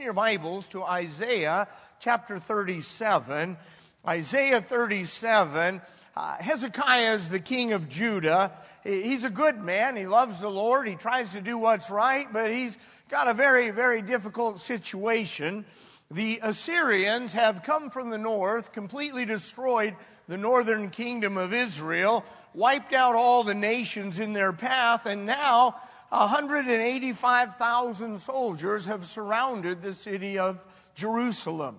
open your Bibles to Isaiah chapter 37. Isaiah 37, Hezekiah is the king of Judah. He's a good man. He loves the Lord. He tries to do what's right, but he's got a very, very difficult situation. The Assyrians have come from the north, completely destroyed the northern kingdom of Israel, wiped out all the nations in their path, and now 185,000 soldiers have surrounded the city of Jerusalem.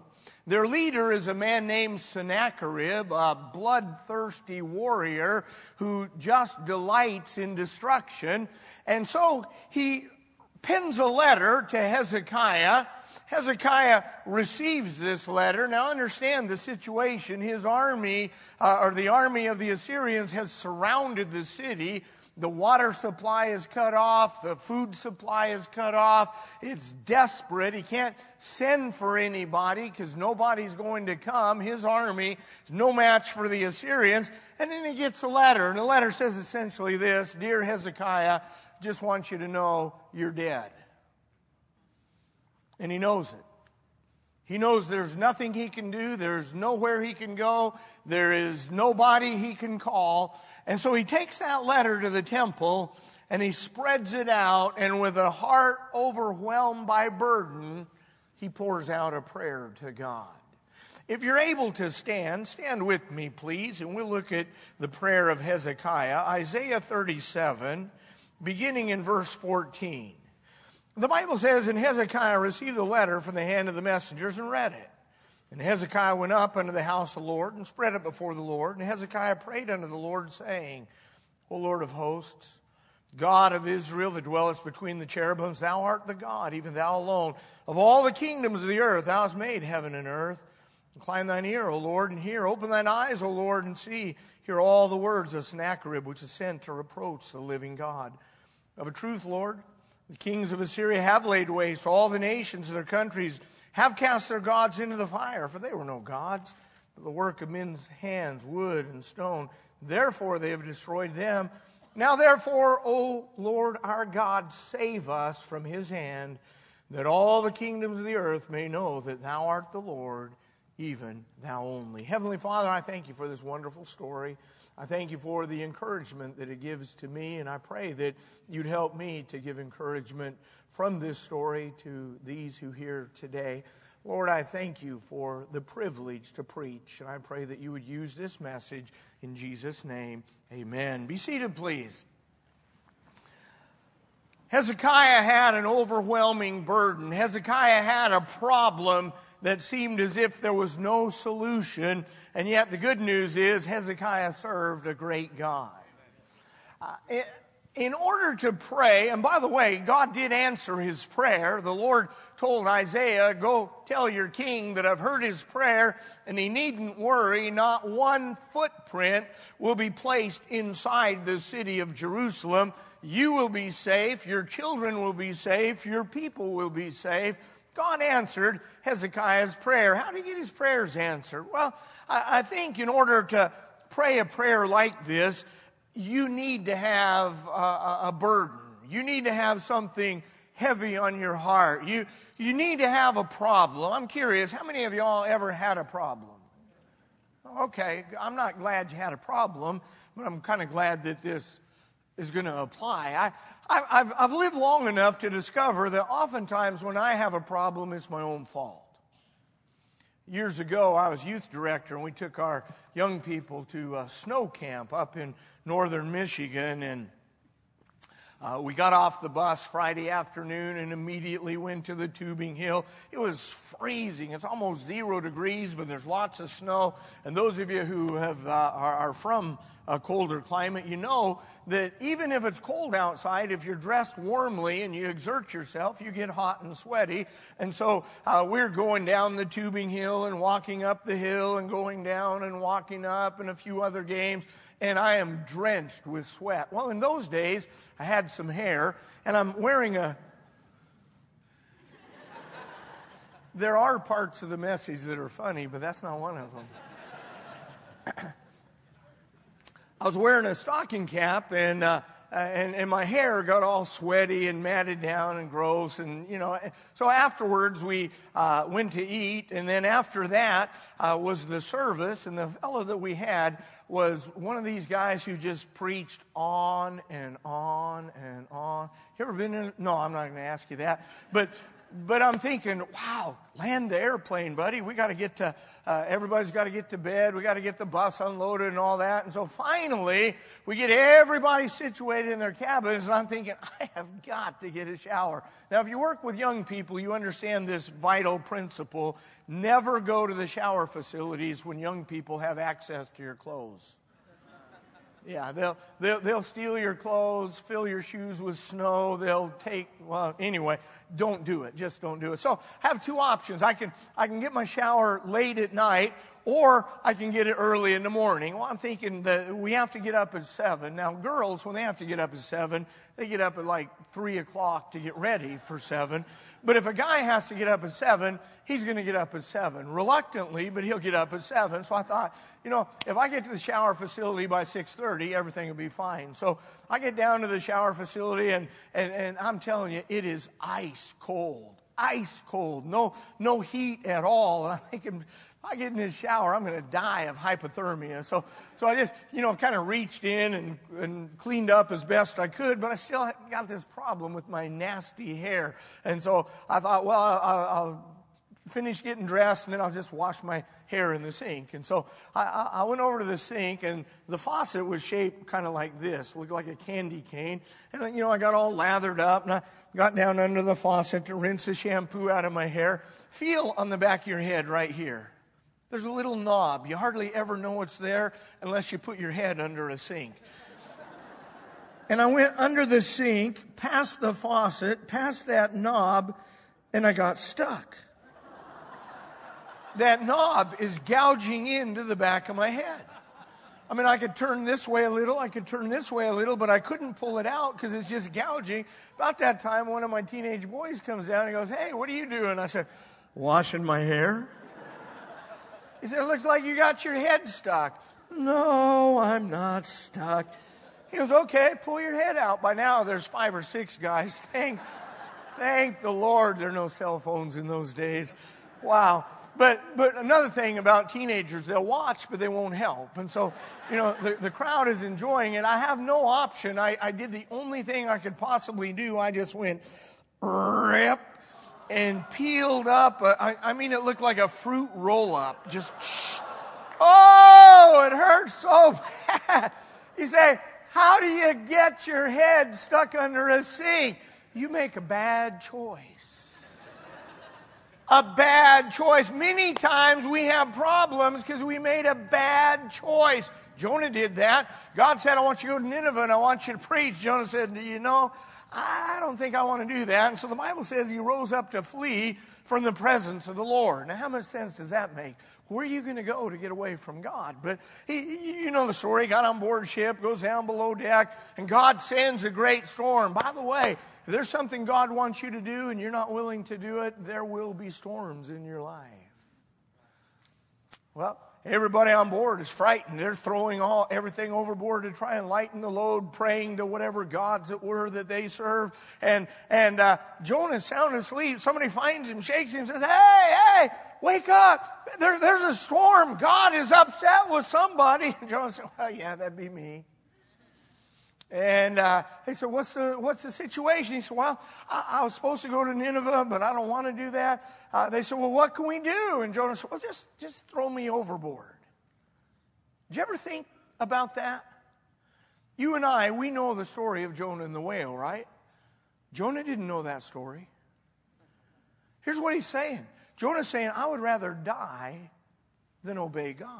Their leader is a man named Sennacherib, a bloodthirsty warrior who just delights in destruction. And so he pens a letter to Hezekiah. Hezekiah receives this letter. Now understand the situation. His army, or the army of the Assyrians, has surrounded the city. The water supply is cut off. The food supply is cut off. It's desperate. He can't send for anybody because nobody's going to come. His army is no match for the Assyrians. And then he gets a letter, and the letter says essentially this: Dear Hezekiah, just want you to know you're dead. And he knows it. He knows there's nothing he can do. There's nowhere he can go. There is nobody he can call. And so he takes that letter to the temple and he spreads it out. And with a heart overwhelmed by burden, he pours out a prayer to God. If you're able to stand, stand with me, please. And we'll look at the prayer of Hezekiah. Isaiah 37, beginning in verse 14. The Bible says, And Hezekiah received the letter from the hand of the messengers and read it. And Hezekiah went up unto the house of the Lord and spread it before the Lord. And Hezekiah prayed unto the Lord, saying, O Lord of hosts, God of Israel, that dwellest between the cherubims, thou art the God, even thou alone. Of all the kingdoms of the earth, thou hast made heaven and earth. Incline thine ear, O Lord, and hear. Open thine eyes, O Lord, and see. Hear all the words of Sennacherib, which is sent to reproach the living God. Of a truth, Lord, the kings of Assyria have laid waste all the nations of their countries, have cast their gods into the fire, for they were no gods, but the work of men's hands, wood and stone. Therefore they have destroyed them. Now therefore, O Lord our God, save us from his hand, that all the kingdoms of the earth may know that thou art the Lord, even thou only. Heavenly Father, I thank you for this wonderful story. I thank you for the encouragement that it gives to me, and I pray that you'd help me to give encouragement from this story to these who hear today. Lord, I thank you for the privilege to preach, and I pray that you would use this message in Jesus' name. Amen. Be seated, please. Hezekiah had an overwhelming burden. Hezekiah had a problem that seemed as if there was no solution. And yet the good news is Hezekiah served a great God. In order to pray, and by the way, God did answer his prayer. The Lord told Isaiah, go tell your king that I've heard his prayer and he needn't worry. Not one footprint will be placed inside the city of Jerusalem. You will be safe. Your children will be safe. Your people will be safe. God answered Hezekiah's prayer. How do you get his prayers answered? Well, I think in order to pray a prayer like this, you need to have a burden. You need to have something heavy on your heart. You need to have a problem. I'm curious, how many of y'all ever had a problem? Okay, I'm not glad you had a problem, but I'm kind of glad that this is going to apply. I've lived long enough to discover that oftentimes when I have a problem, it's my own fault. Years ago, I was youth director, and we took our young people to a snow camp up in northern Michigan, and we got off the bus Friday afternoon and immediately went to the tubing hill. It was freezing. It's almost 0 degrees, but there's lots of snow. And those of you who have are from a colder climate, you know that even if it's cold outside, if you're dressed warmly and you exert yourself, you get hot and sweaty. And so we're going down the tubing hill and walking up the hill and going down and walking up and a few other games. And I am drenched with sweat. Well, in those days, I had some hair, and I'm wearing a... There are parts of the message that are funny, but that's not one of them. I was wearing a stocking cap, and and my hair got all sweaty and matted down and gross, and you know. So afterwards we went to eat, and then after that was the service, and the fellow that we had was one of these guys who just preached on and on and on. You ever been in? No, I'm not going to ask you that, but I'm thinking, wow, land the airplane, buddy. We got to get to, everybody's got to get to bed. We got to get the bus unloaded and all that. And so finally, we get everybody situated in their cabins. And I'm thinking, I have got to get a shower. Now, if you work with young people, you understand this vital principle. Never go to the shower facilities when young people have access to your clothes. Yeah, they'll steal your clothes, fill your shoes with snow. They'll take, well, anyway, don't do it. Just don't do it. So I have two options. I can get my shower late at night, or I can get it early in the morning. Well, I'm thinking that we have to get up at 7. Now, girls, when they have to get up at 7, they get up at like 3 o'clock to get ready for 7. But if a guy has to get up at 7, he's going to get up at 7. Reluctantly, but he'll get up at 7. So I thought, you know, if I get to the shower facility by 6:30, everything will be fine. So I get down to the shower facility, and I'm telling you, it is ice cold. Ice cold, no heat at all. And I'm thinking, if I get in this shower, I'm going to die of hypothermia. So I just, you know, kind of reached in and cleaned up as best I could, but I still got this problem with my nasty hair. And so I thought, well, I'll finish getting dressed, and then I'll just wash my hair in the sink. And so I went over to the sink, and the faucet was shaped kind of like this, looked like a candy cane. And, you know, I got all lathered up, and I got down under the faucet to rinse the shampoo out of my hair. Feel on the back of your head right here. There's a little knob. You hardly ever know it's there unless you put your head under a sink. And I went under the sink, past the faucet, past that knob, and I got stuck. That knob is gouging into the back of my head. I mean, I could turn this way a little, I could turn this way a little, but I couldn't pull it out because it's just gouging. About that time, one of my teenage boys comes down and goes, "Hey, what are you doing?" I said, "Washing my hair." He said, "It looks like you got your head stuck." "No, I'm not stuck." He goes, "Okay, pull your head out." By now, there's 5 or 6 guys. Thank the Lord there are no cell phones in those days. Wow. But another thing about teenagers, they'll watch, but they won't help. And so, you know, the crowd is enjoying it. I have no option. I did the only thing I could possibly do. I just went, rip, and peeled up. I mean, it looked like a fruit roll-up. Just, oh, it hurts so bad. You say, how do you get your head stuck under a sink? You make a bad choice. A bad choice. Many times we have problems because we made a bad choice. Jonah did that. God said, "I want you to go to Nineveh and I want you to preach." Jonah said, "You know, I don't think I want to do that." And so the Bible says he rose up to flee from the presence of the Lord. Now, how much sense does that make? Where are you going to go to get away from God? But you know the story. Got on board ship, goes down below deck, and God sends a great storm. By the way, if there's something God wants you to do and you're not willing to do it, there will be storms in your life. Well, everybody on board is frightened. They're throwing everything overboard to try and lighten the load, praying to whatever gods it were that they served. And Jonah's sound asleep. Somebody finds him, shakes him, says, hey, wake up. There's a storm. God is upset with somebody. And Jonah said, well, yeah, that'd be me. And they said, what's the situation? He said, well, I was supposed to go to Nineveh, but I don't want to do that. They said, well, what can we do? And Jonah said, well, just throw me overboard. Did you ever think about that? You and I, we know the story of Jonah and the whale, right? Jonah didn't know that story. Here's what he's saying. Jonah's saying, I would rather die than obey God.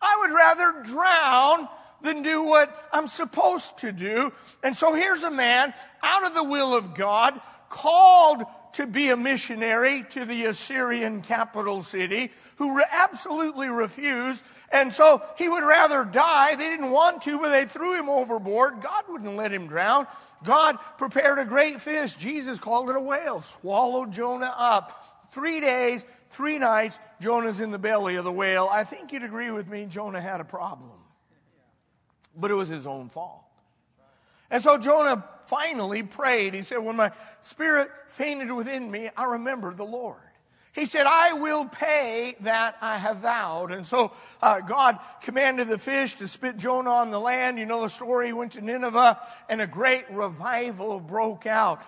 I would rather drown than do what I'm supposed to do. And so here's a man out of the will of God, called to be a missionary to the Assyrian capital city, who absolutely refused. And so he would rather die. They didn't want to, but they threw him overboard. God wouldn't let him drown. God prepared a great fish. Jesus called it a whale. Swallowed Jonah up. 3 days, 3 nights, Jonah's in the belly of the whale. I think you'd agree with me, Jonah had a problem. But it was his own fault. And so Jonah finally prayed. He said, when my spirit fainted within me, I remembered the Lord. He said, I will pay that I have vowed. And so God commanded the fish to spit Jonah on the land. You know the story. He went to Nineveh, and a great revival broke out.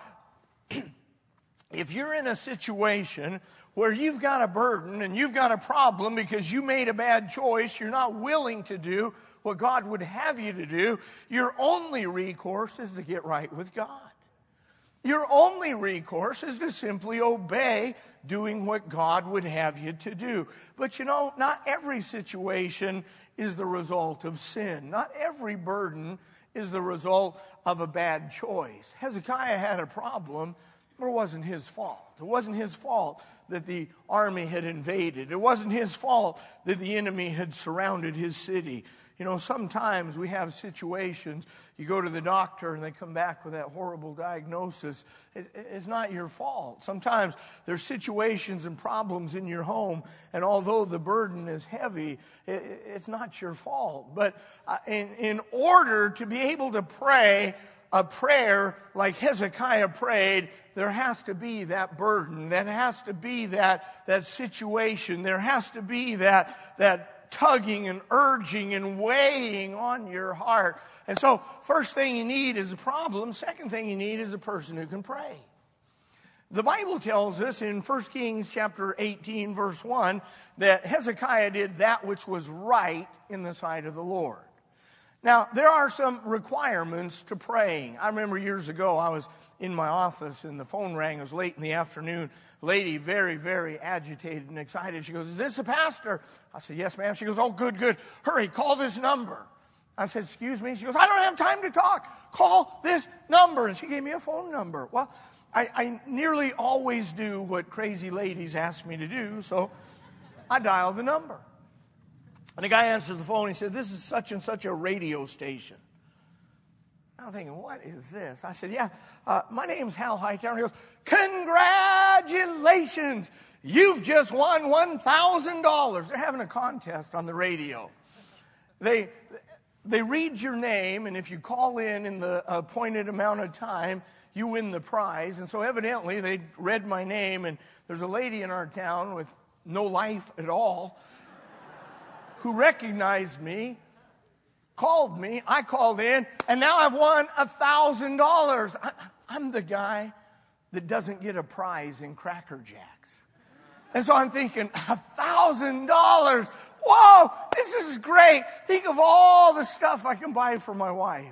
If you're in a situation where you've got a burden and you've got a problem because you made a bad choice, you're not willing to do what God would have you to do, your only recourse is to get right with God. Your only recourse is to simply obey, doing what God would have you to do. But you know, not every situation is the result of sin. Not every burden is the result of a bad choice. Hezekiah had a problem, but it wasn't his fault. It wasn't his fault that the army had invaded. It wasn't his fault that the enemy had surrounded his city. You know, sometimes we have situations, you go to the doctor and they come back with that horrible diagnosis. It's not your fault. Sometimes there's situations and problems in your home, and although the burden is heavy, it's not your fault. But in order to be able to pray a prayer like Hezekiah prayed, there has to be that burden. There has to be that situation. There has to be that tugging and urging and weighing on your heart. And so first thing you need is a problem. Second thing you need is a person who can pray. The Bible tells us in 1 Kings chapter 18 verse 1 that Hezekiah did that which was right in the sight of the Lord. Now, there are some requirements to praying. I remember years ago I was in my office and the phone rang. It was late in the afternoon. Lady, very, very agitated and excited. She goes, is this a pastor? I said, yes, ma'am. She goes, oh, good, good. Hurry, call this number. I said, excuse me? She goes, I don't have time to talk. Call this number. And she gave me a phone number. Well, I nearly always do what crazy ladies ask me to do, so I dialed the number. And the guy answered the phone. He said, this is such and such a radio station. I'm thinking, what is this? I said, yeah, my name's Hal Hightown. He goes, congratulations. You've just won $1,000. They're having a contest on the radio. They read your name, and if you call in the appointed amount of time, you win the prize. And so evidently they read my name, and there's a lady in our town with no life at all who recognized me, called me, I called in, and now I've won $1,000. I'm the guy that doesn't get a prize in Cracker Jacks. And so I'm thinking, $1,000. Whoa, this is great. Think of all the stuff I can buy for my wife.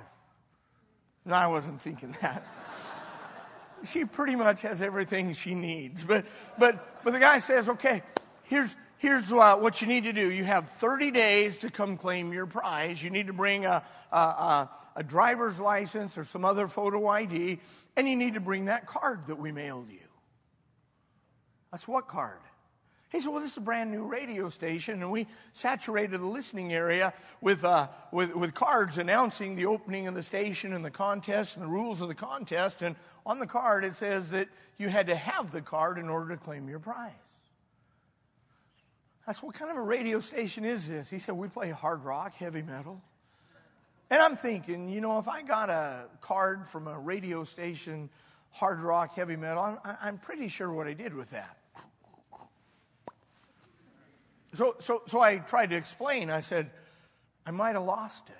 No, I wasn't thinking that. She pretty much has everything she needs. But the guy says, okay, here's what you need to do. You have 30 days to come claim your prize. You need to bring a driver's license or some other photo ID, and you need to bring that card that we mailed you. That's what card? He said, well, this is a brand new radio station, and we saturated the listening area with cards announcing the opening of the station and the contest and the rules of the contest. And on the card, it says that you had to have the card in order to claim your prize. I said, what kind of a radio station is this? He said, we play hard rock, heavy metal. And I'm thinking, you know, if I got a card from a radio station, hard rock, heavy metal, I'm pretty sure what I did with that. So I tried to explain. I said, I might have lost it.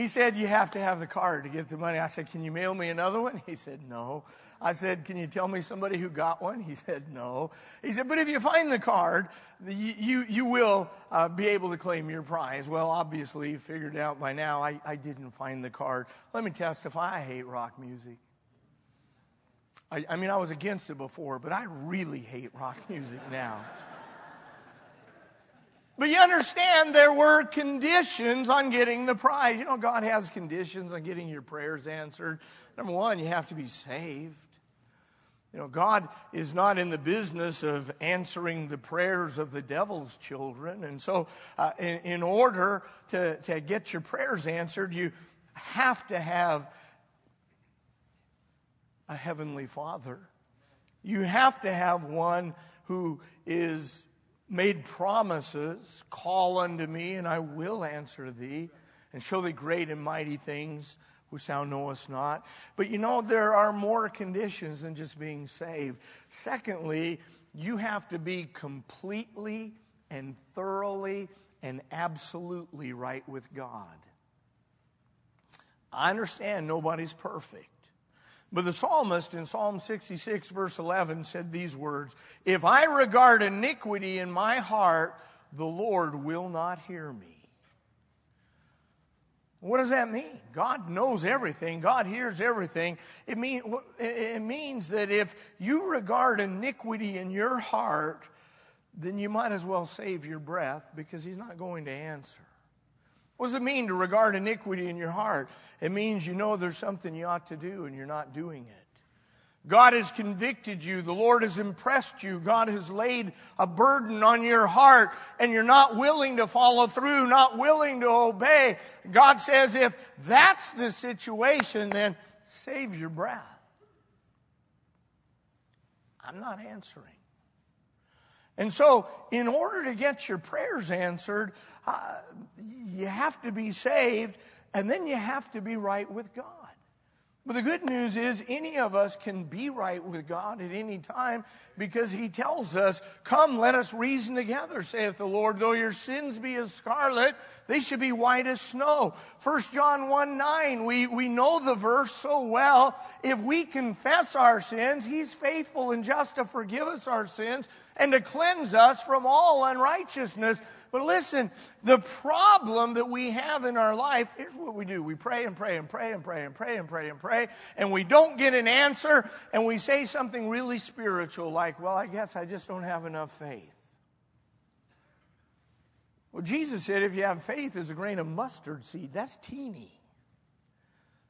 He said, you have to have the card to get the money. I said, can you mail me another one? He said, no. I said, can you tell me somebody who got one? He said, no. He said, but if you find the card, you will be able to claim your prize. Well, obviously, you figured out by now I didn't find the card. Let me testify, I hate rock music. I mean, I was against it before, but I really hate rock music now. But you understand there were conditions on getting the prize. You know, God has conditions on getting your prayers answered. Number one, you have to be saved. You know, God is not in the business of answering the prayers of the devil's children. And so in order to get your prayers answered, you have to have a heavenly Father. You have to have one who is made promises, call unto me, and I will answer thee, and show thee great and mighty things which thou knowest not. But you know, there are more conditions than just being saved. Secondly, you have to be completely and thoroughly and absolutely right with God. I understand nobody's perfect. But the psalmist in Psalm 66, verse 11, said these words, "If I regard iniquity in my heart, the Lord will not hear me." What does that mean? God knows everything. God hears everything. It means that if you regard iniquity in your heart, then you might as well save your breath, because He's not going to answer. What does it mean to regard iniquity in your heart? It means you know there's something you ought to do and you're not doing it. God has convicted you. The Lord has impressed you. God has laid a burden on your heart and you're not willing to follow through, not willing to obey. God says if that's the situation, then save your breath. I'm not answering. And so, in order to get your prayers answered, you have to be saved, and then you have to be right with God. But the good news is any of us can be right with God at any time, because He tells us, "Come, let us reason together, saith the Lord. Though your sins be as scarlet, they should be white as snow." 1 John 1:9, we know the verse so well. If we confess our sins, He's faithful and just to forgive us our sins and to cleanse us from all unrighteousness. But listen, the problem that we have in our life, here's what we do. We pray and pray and pray and pray and pray and pray and pray, and we don't get an answer, and we say something really spiritual like, "Well, I guess I just don't have enough faith." Well, Jesus said if you have faith as a grain of mustard seed, that's teeny.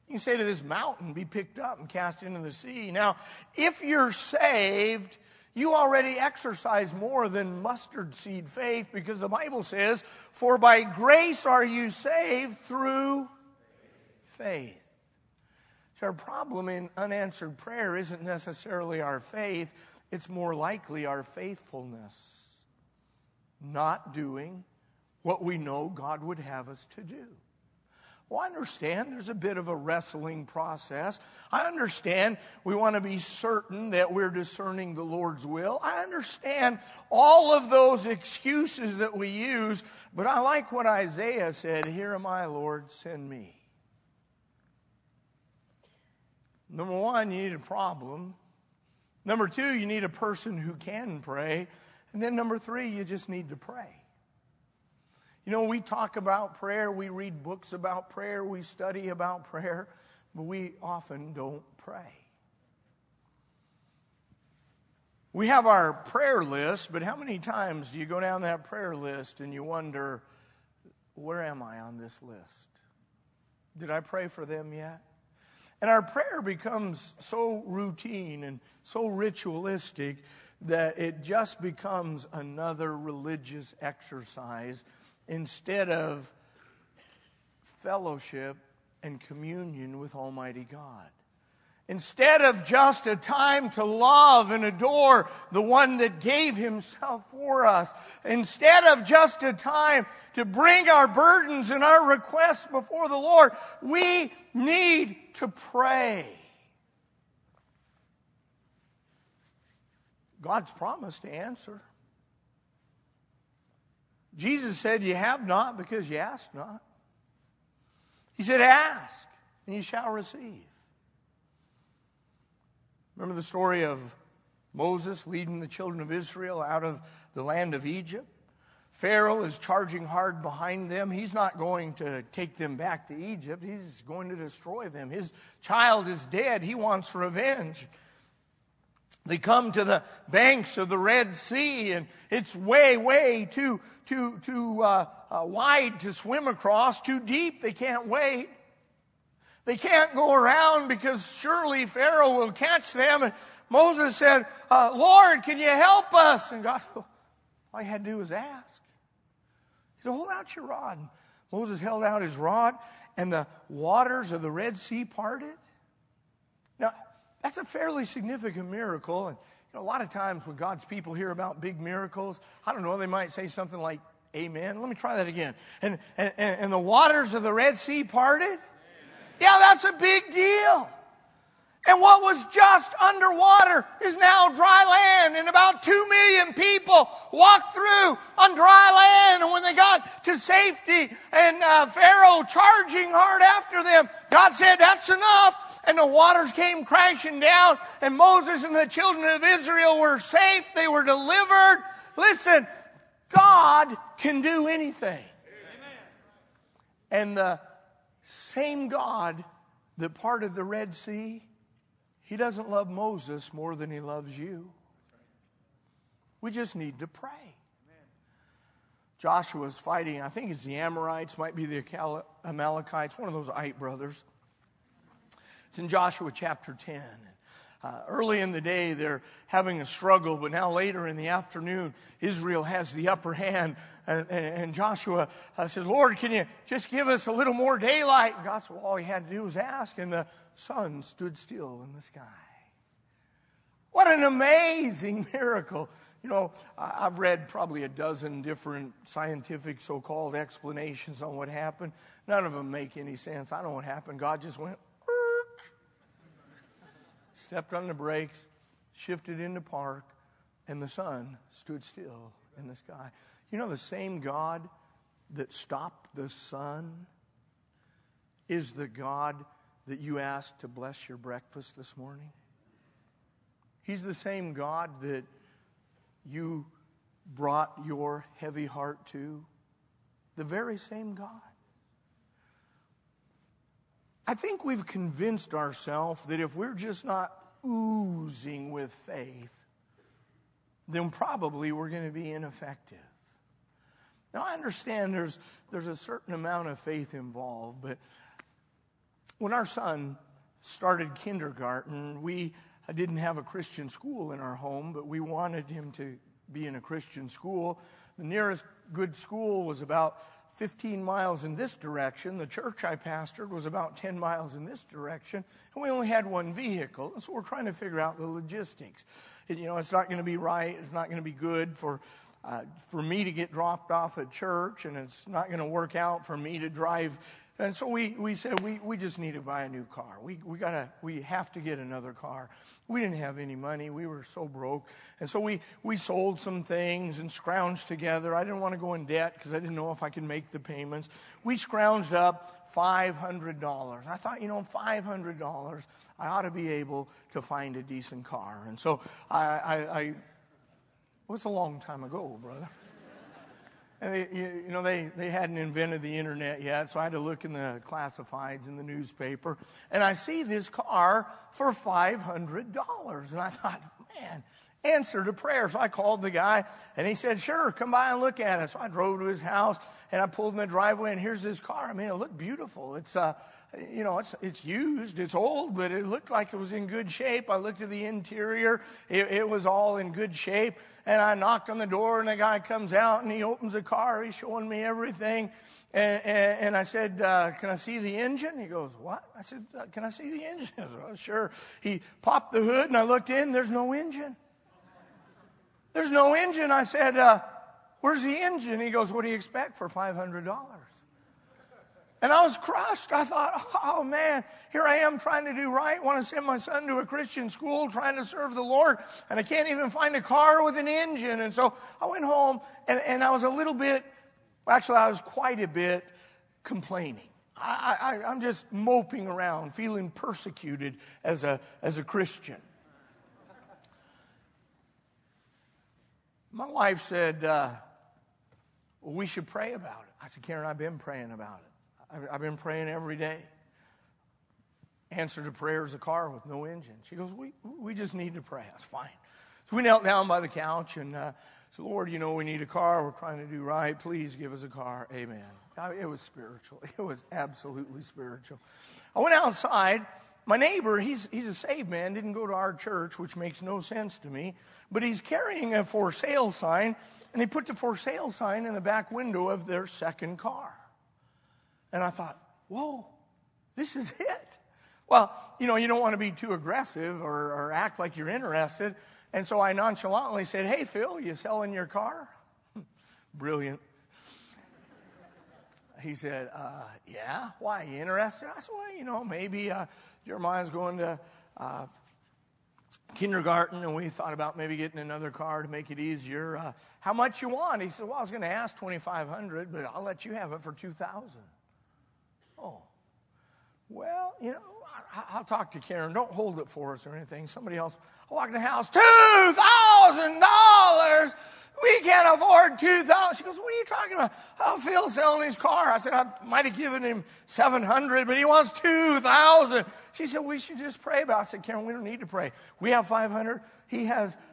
You can say to this mountain, "Be picked up and cast into the sea." Now, if you're saved, you already exercise more than mustard seed faith, because the Bible says, "For by grace are you saved through faith." So our problem in unanswered prayer isn't necessarily our faith. It's more likely our faithfulness, not doing what we know God would have us to do. Well, I understand there's a bit of a wrestling process. I understand we want to be certain that we're discerning the Lord's will. I understand all of those excuses that we use, but I like what Isaiah said, "Here am I, Lord, send me." Number one, you need a problem. Number two, you need a person who can pray. And then number three, you just need to pray. You know, we talk about prayer, we read books about prayer, we study about prayer, but we often don't pray. We have our prayer list, but how many times do you go down that prayer list and you wonder, where am I on this list? Did I pray for them yet? And our prayer becomes so routine and so ritualistic that it just becomes another religious exercise, instead of fellowship and communion with Almighty God. Instead of just a time to love and adore the one that gave Himself for us. Instead of just a time to bring our burdens and our requests before the Lord, we need to pray. God's promised to answer. Jesus said, "You have not because you ask not." He said, "Ask and you shall receive." Remember the story of Moses leading the children of Israel out of the land of Egypt? Pharaoh is charging hard behind them. He's not going to take them back to Egypt. He's going to destroy them. His child is dead. He wants revenge. They come to the banks of the Red Sea, and it's way too wide to swim across, too deep. They can't wade. They can't go around because surely Pharaoh will catch them. And Moses said, "Lord, can you help us?" And God, all you had to do was ask. He said, "Hold out your rod." And Moses held out his rod, and the waters of the Red Sea parted. Now, that's a fairly significant miracle, and You know, a lot of times when God's people hear about big miracles, I don't know, they might say something like, amen. Let me try that again. And the waters of the Red Sea parted. Amen. Yeah, that's a big deal. And what was just underwater is now dry land. And about 2 million people walked through on dry land. And when they got to safety and Pharaoh charging hard after them, God said, that's enough. And the waters came crashing down. And Moses and the children of Israel were safe. They were delivered. Listen, God can do anything. Amen. And the same God that parted the Red Sea, He doesn't love Moses more than He loves you. We just need to pray. Amen. Joshua's fighting, I think it's the Amorites, might be the Amalekites, one of those Ite brothers. It's in Joshua chapter 10. Early in the day, they're having a struggle, but now later in the afternoon, Israel has the upper hand. And Joshua says, Lord, can you just give us a little more daylight? And God said, well, all he had to do was ask, and the sun stood still in the sky. What an amazing miracle. You know, I've read probably a dozen different scientific so-called explanations on what happened. None of them make any sense. I know what happened. God just went, stepped on the brakes, shifted into park, and the sun stood still in the sky. You know, the same God that stopped the sun is the God that you asked to bless your breakfast this morning. He's the same God that you brought your heavy heart to. The very same God. I think we've convinced ourselves that if we're just not oozing with faith, then probably we're going to be ineffective. Now, I understand there's a certain amount of faith involved, but when our son started kindergarten, we didn't have a Christian school in our home, but we wanted him to be in a Christian school. The nearest good school was about 15 miles in this direction. The church I pastored was about 10 miles in this direction, and we only had one vehicle, so we're trying to figure out the logistics. You know, it's not going to be right, it's not going to be good for me to get dropped off at church, and it's not going to work out for me to drive. And so we said, we just need to buy a new car. We have to get another car. We didn't have any money. We were so broke. And so we sold some things and scrounged together. I didn't want to go in debt because I didn't know if I could make the payments. We scrounged up $500. I thought, you know, $500, I ought to be able to find a decent car. And so I well, it's a long time ago, brother. And they hadn't invented the internet yet, so I had to look in the classifieds in the newspaper. And I see this car for $500. And I thought, man, answer to prayer. So I called the guy, and he said, sure, come by and look at it. So I drove to his house, and I pulled in the driveway, and here's this car. I mean, it looked beautiful. It's, you know, it's used, it's old, but it looked like it was in good shape. I looked at the interior. It was all in good shape. And I knocked on the door, and the guy comes out, and he opens the car. He's showing me everything. And I said, can I see the engine? He goes, what? I said, can I see the engine? I said, oh, sure. He popped the hood, and I looked in. There's no engine. There's no engine. I said, where's the engine? He goes, what do you expect for $500? And I was crushed. I thought, oh, man, here I am trying to do right, want to send my son to a Christian school, trying to serve the Lord, and I can't even find a car with an engine. And so I went home, and I was a little bit, actually I was quite a bit complaining. I'm just moping around, feeling persecuted as a Christian. My wife said, well, we should pray about it. I said, Karen, I've been praying about it. I've been praying every day. Answer to prayer is a car with no engine. She goes, we just need to pray. I said, fine. So we knelt down by the couch and said, Lord, you know, we need a car. We're trying to do right. Please give us a car. Amen. It was spiritual. It was absolutely spiritual. I went outside. My neighbor, he's a saved man, didn't go to our church, which makes no sense to me, but he's carrying a for sale sign, and he put the for sale sign in the back window of their second car. And I thought, whoa, this is it. Well, you know, you don't want to be too aggressive or act like you're interested. And so I nonchalantly said, "Hey, Phil, you selling your car?" Brilliant. He said, "Yeah. Why? You interested?" I said, "Well, you know, maybe Jeremiah's going to kindergarten, and we thought about maybe getting another car to make it easier. How much you want?" He said, "Well, I was going to ask $2,500, but I'll let you have it for $2,000." Oh, well, you know, I'll talk to Karen. Don't hold it for us or anything. Somebody else. I walk in the house, $2,000. We can't afford $2,000. She goes, "What are you talking about? How Phil's selling his car?" I said, "I might have given him $700, but he wants $2,000. She said, "We should just pray about it." I said, "Karen, we don't need to pray. We have $500.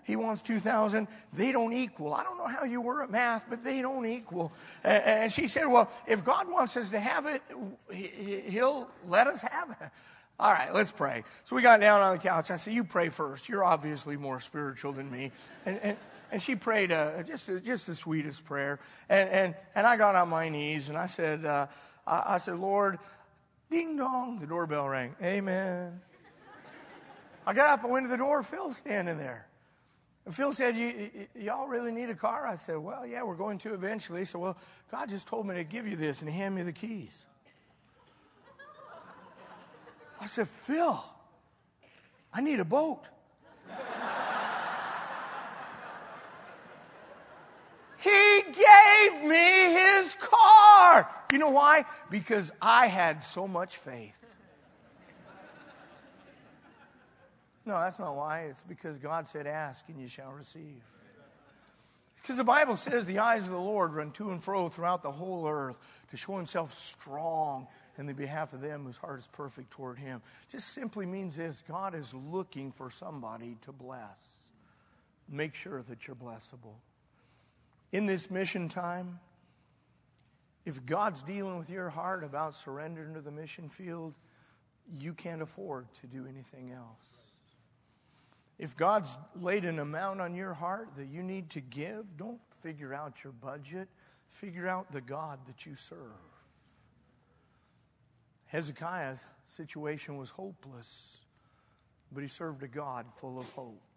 He wants $2,000. They don't equal. I don't know how you were at math, but they don't equal." And she said, "Well, if God wants us to have it, He'll let us have it. All right, let's pray." So we got down on the couch. I said, "You pray first. You're obviously more spiritual than me." And she prayed just the sweetest prayer. And I got on my knees and I said, "Lord," ding dong, the doorbell rang. Amen. I got up and went to the door. Phil's standing there. And Phil said, "Y'all really need a car?" I said, "Well, yeah, we're going to eventually." He said, "Well, God just told me to give you this," and hand me the keys. I said, "Phil, I need a boat." He gave me his car. You know why? Because I had so much faith. No, that's not why. It's because God said, "Ask and you shall receive." Because the Bible says the eyes of the Lord run to and fro throughout the whole earth to show himself strong in the behalf of them whose heart is perfect toward him. Just simply means this: God is looking for somebody to bless. Make sure that you're blessable. In this mission time, if God's dealing with your heart about surrendering to the mission field, you can't afford to do anything else. If God's laid an amount on your heart that you need to give, don't figure out your budget. Figure out the God that you serve. Hezekiah's situation was hopeless, but he served a God full of hope.